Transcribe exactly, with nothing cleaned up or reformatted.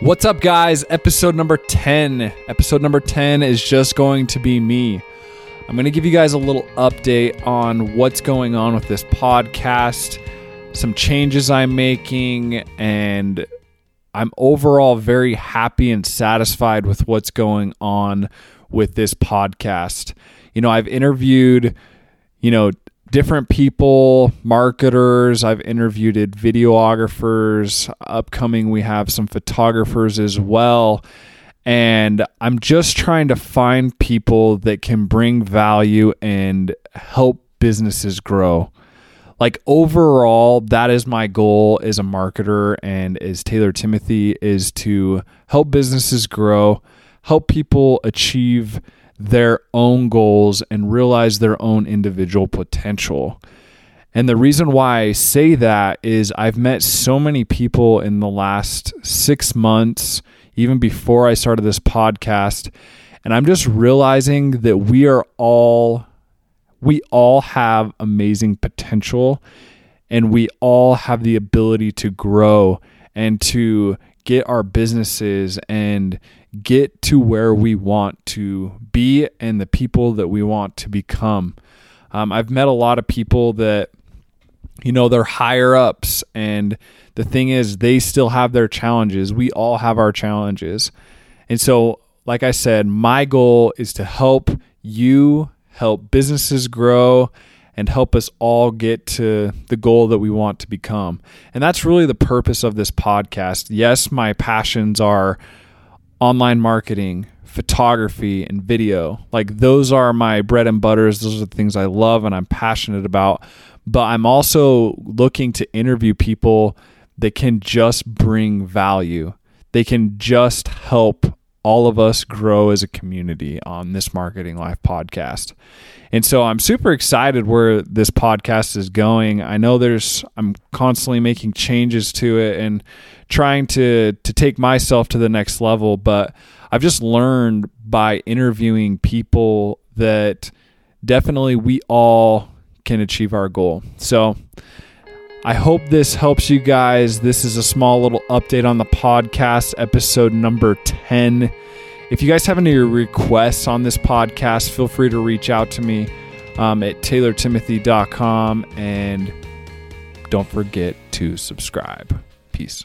What's up, guys? Episode number ten. Episode number ten is just going to be me. I'm going to give you guys a little update on what's going on with this podcast, some changes I'm making, and I'm overall very happy and satisfied with what's going on with this podcast. You know, I've interviewed, you know, different people, marketers. I've interviewed videographers. Upcoming, we have some photographers as well. And I'm just trying to find people that can bring value and help businesses grow. Like overall, that is my goal as a marketer and as Taylor Timothy, is to help businesses grow, help people achieve their own goals and realize their own individual potential. And the reason why I say that is I've met so many people in the last six months, even before I started this podcast, and I'm just realizing that we are all, we all have amazing potential, and we all have the ability to grow and to get our businesses and get to where we want to be and the people that we want to become. Um, I've met a lot of people that, you know, they're higher ups, and the thing is, they still have their challenges. We all have our challenges. And so, like I said, my goal is to help you help businesses grow and help us all get to the goal that we want to become. And that's really the purpose of this podcast. Yes, my passions are online marketing, photography, and video. Like, those are my bread and butters. Those are the things I love and I'm passionate about. But I'm also looking to interview people that can just bring value. They can just help all of us grow as a community on this Marketing Life podcast. And so I'm super excited where this podcast is going. I know there's, I'm constantly making changes to it and trying to, to take myself to the next level. But I've just learned by interviewing people that definitely we all can achieve our goal. So I hope this helps you guys. This is a small little update on the podcast, episode number ten. If you guys have any requests on this podcast, feel free to reach out to me um, at taylor timothy dot com. And don't forget to subscribe. Peace.